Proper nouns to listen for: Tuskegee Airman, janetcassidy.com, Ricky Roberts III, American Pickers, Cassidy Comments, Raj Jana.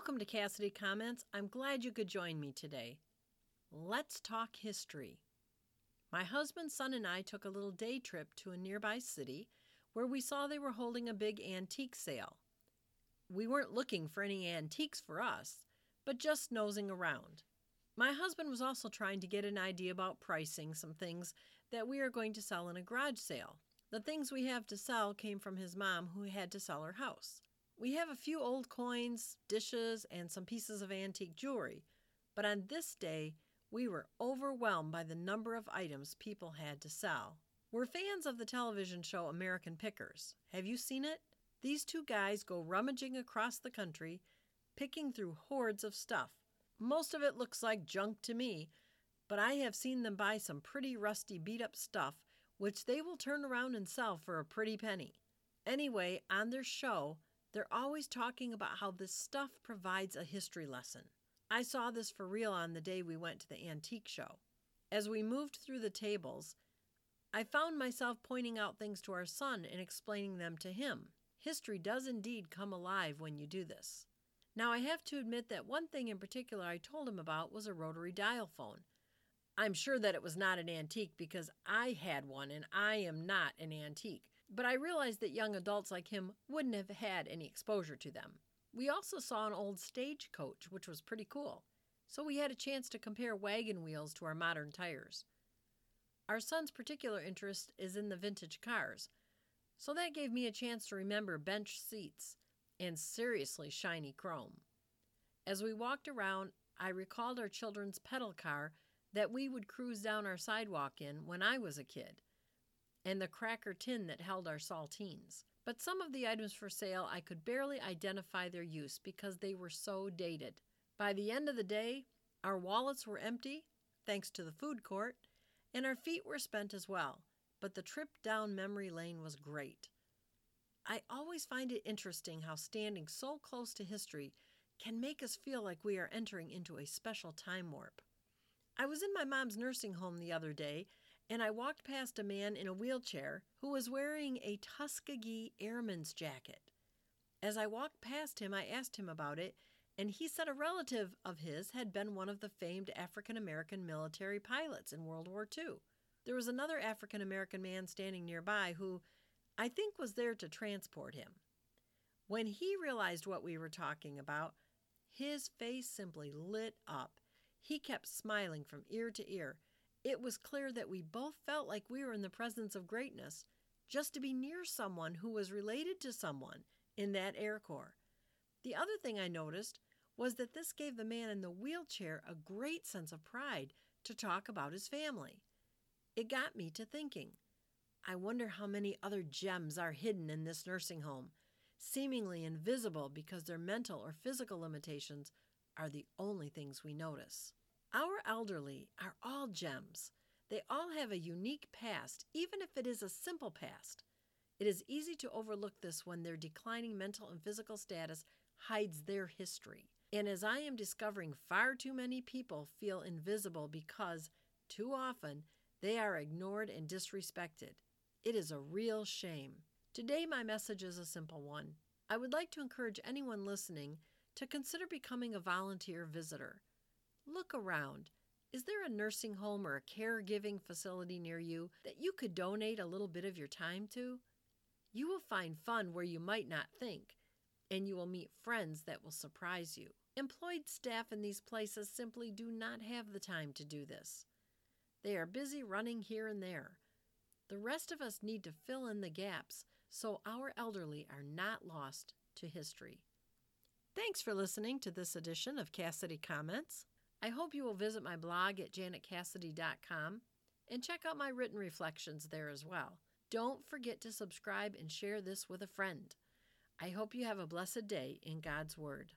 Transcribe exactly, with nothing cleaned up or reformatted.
Welcome to Cassidy Comments. I'm glad you could join me today. Let's talk history. My husband, son, and I took a little day trip to a nearby city where we saw they were holding a big antique sale. We weren't looking for any antiques for us, but just nosing around. My husband was also trying to get an idea about pricing some things that we are going to sell in a garage sale. The things we have to sell came from his mom, who had to sell her house. We have a few old coins, dishes, and some pieces of antique jewelry, but on this day, we were overwhelmed by the number of items people had to sell. We're fans of the television show American Pickers. Have you seen it? These two guys go rummaging across the country, picking through hordes of stuff. Most of it looks like junk to me, but I have seen them buy some pretty rusty beat-up stuff, which they will turn around and sell for a pretty penny. Anyway, on their show, they're always talking about how this stuff provides a history lesson. I saw this for real on the day we went to the antique show. As we moved through the tables, I found myself pointing out things to our son and explaining them to him. History does indeed come alive when you do this. Now, I have to admit that one thing in particular I told him about was a rotary dial phone. I'm sure that it was not an antique because I had one and I am not an antique, but I realized that young adults like him wouldn't have had any exposure to them. We also saw an old stagecoach, which was pretty cool, so we had a chance to compare wagon wheels to our modern tires. Our son's particular interest is in the vintage cars, so that gave me a chance to remember bench seats and seriously shiny chrome. As we walked around, I recalled our children's pedal car that we would cruise down our sidewalk in when I was a kid, and the cracker tin that held our saltines. But some of the items for sale, I could barely identify their use because they were so dated. By the end of the day, our wallets were empty, thanks to the food court, and our feet were spent as well. But the trip down memory lane was great. I always find it interesting how standing so close to history can make us feel like we are entering into a special time warp. I was in my mom's nursing home the other day, and I walked past a man in a wheelchair who was wearing a Tuskegee Airman's jacket. As I walked past him, I asked him about it, and he said a relative of his had been one of the famed African-American military pilots in World War Two. There was another African-American man standing nearby who I think was there to transport him. When he realized what we were talking about, his face simply lit up. He kept smiling from ear to ear. It was clear that we both felt like we were in the presence of greatness, just to be near someone who was related to someone in that Air Corps. The other thing I noticed was that this gave the man in the wheelchair a great sense of pride to talk about his family. It got me to thinking. I wonder how many other gems are hidden in this nursing home, seemingly invisible because their mental or physical limitations are the only things we notice. Our elderly are all gems. They all have a unique past, even if it is a simple past. It is easy to overlook this when their declining mental and physical status hides their history. And as I am discovering, far too many people feel invisible because, too often, they are ignored and disrespected. It is a real shame. Today, my message is a simple one. I would like to encourage anyone listening to consider becoming a volunteer visitor. Look around. Is there a nursing home or a caregiving facility near you that you could donate a little bit of your time to? You will find fun where you might not think, and you will meet friends that will surprise you. Employed staff in these places simply do not have the time to do this. They are busy running here and there. The rest of us need to fill in the gaps so our elderly are not lost to history. Thanks for listening to this edition of Cassidy Comments. I hope you will visit my blog at janet cassidy dot com and check out my written reflections there as well. Don't forget to subscribe and share this with a friend. I hope you have a blessed day in God's Word.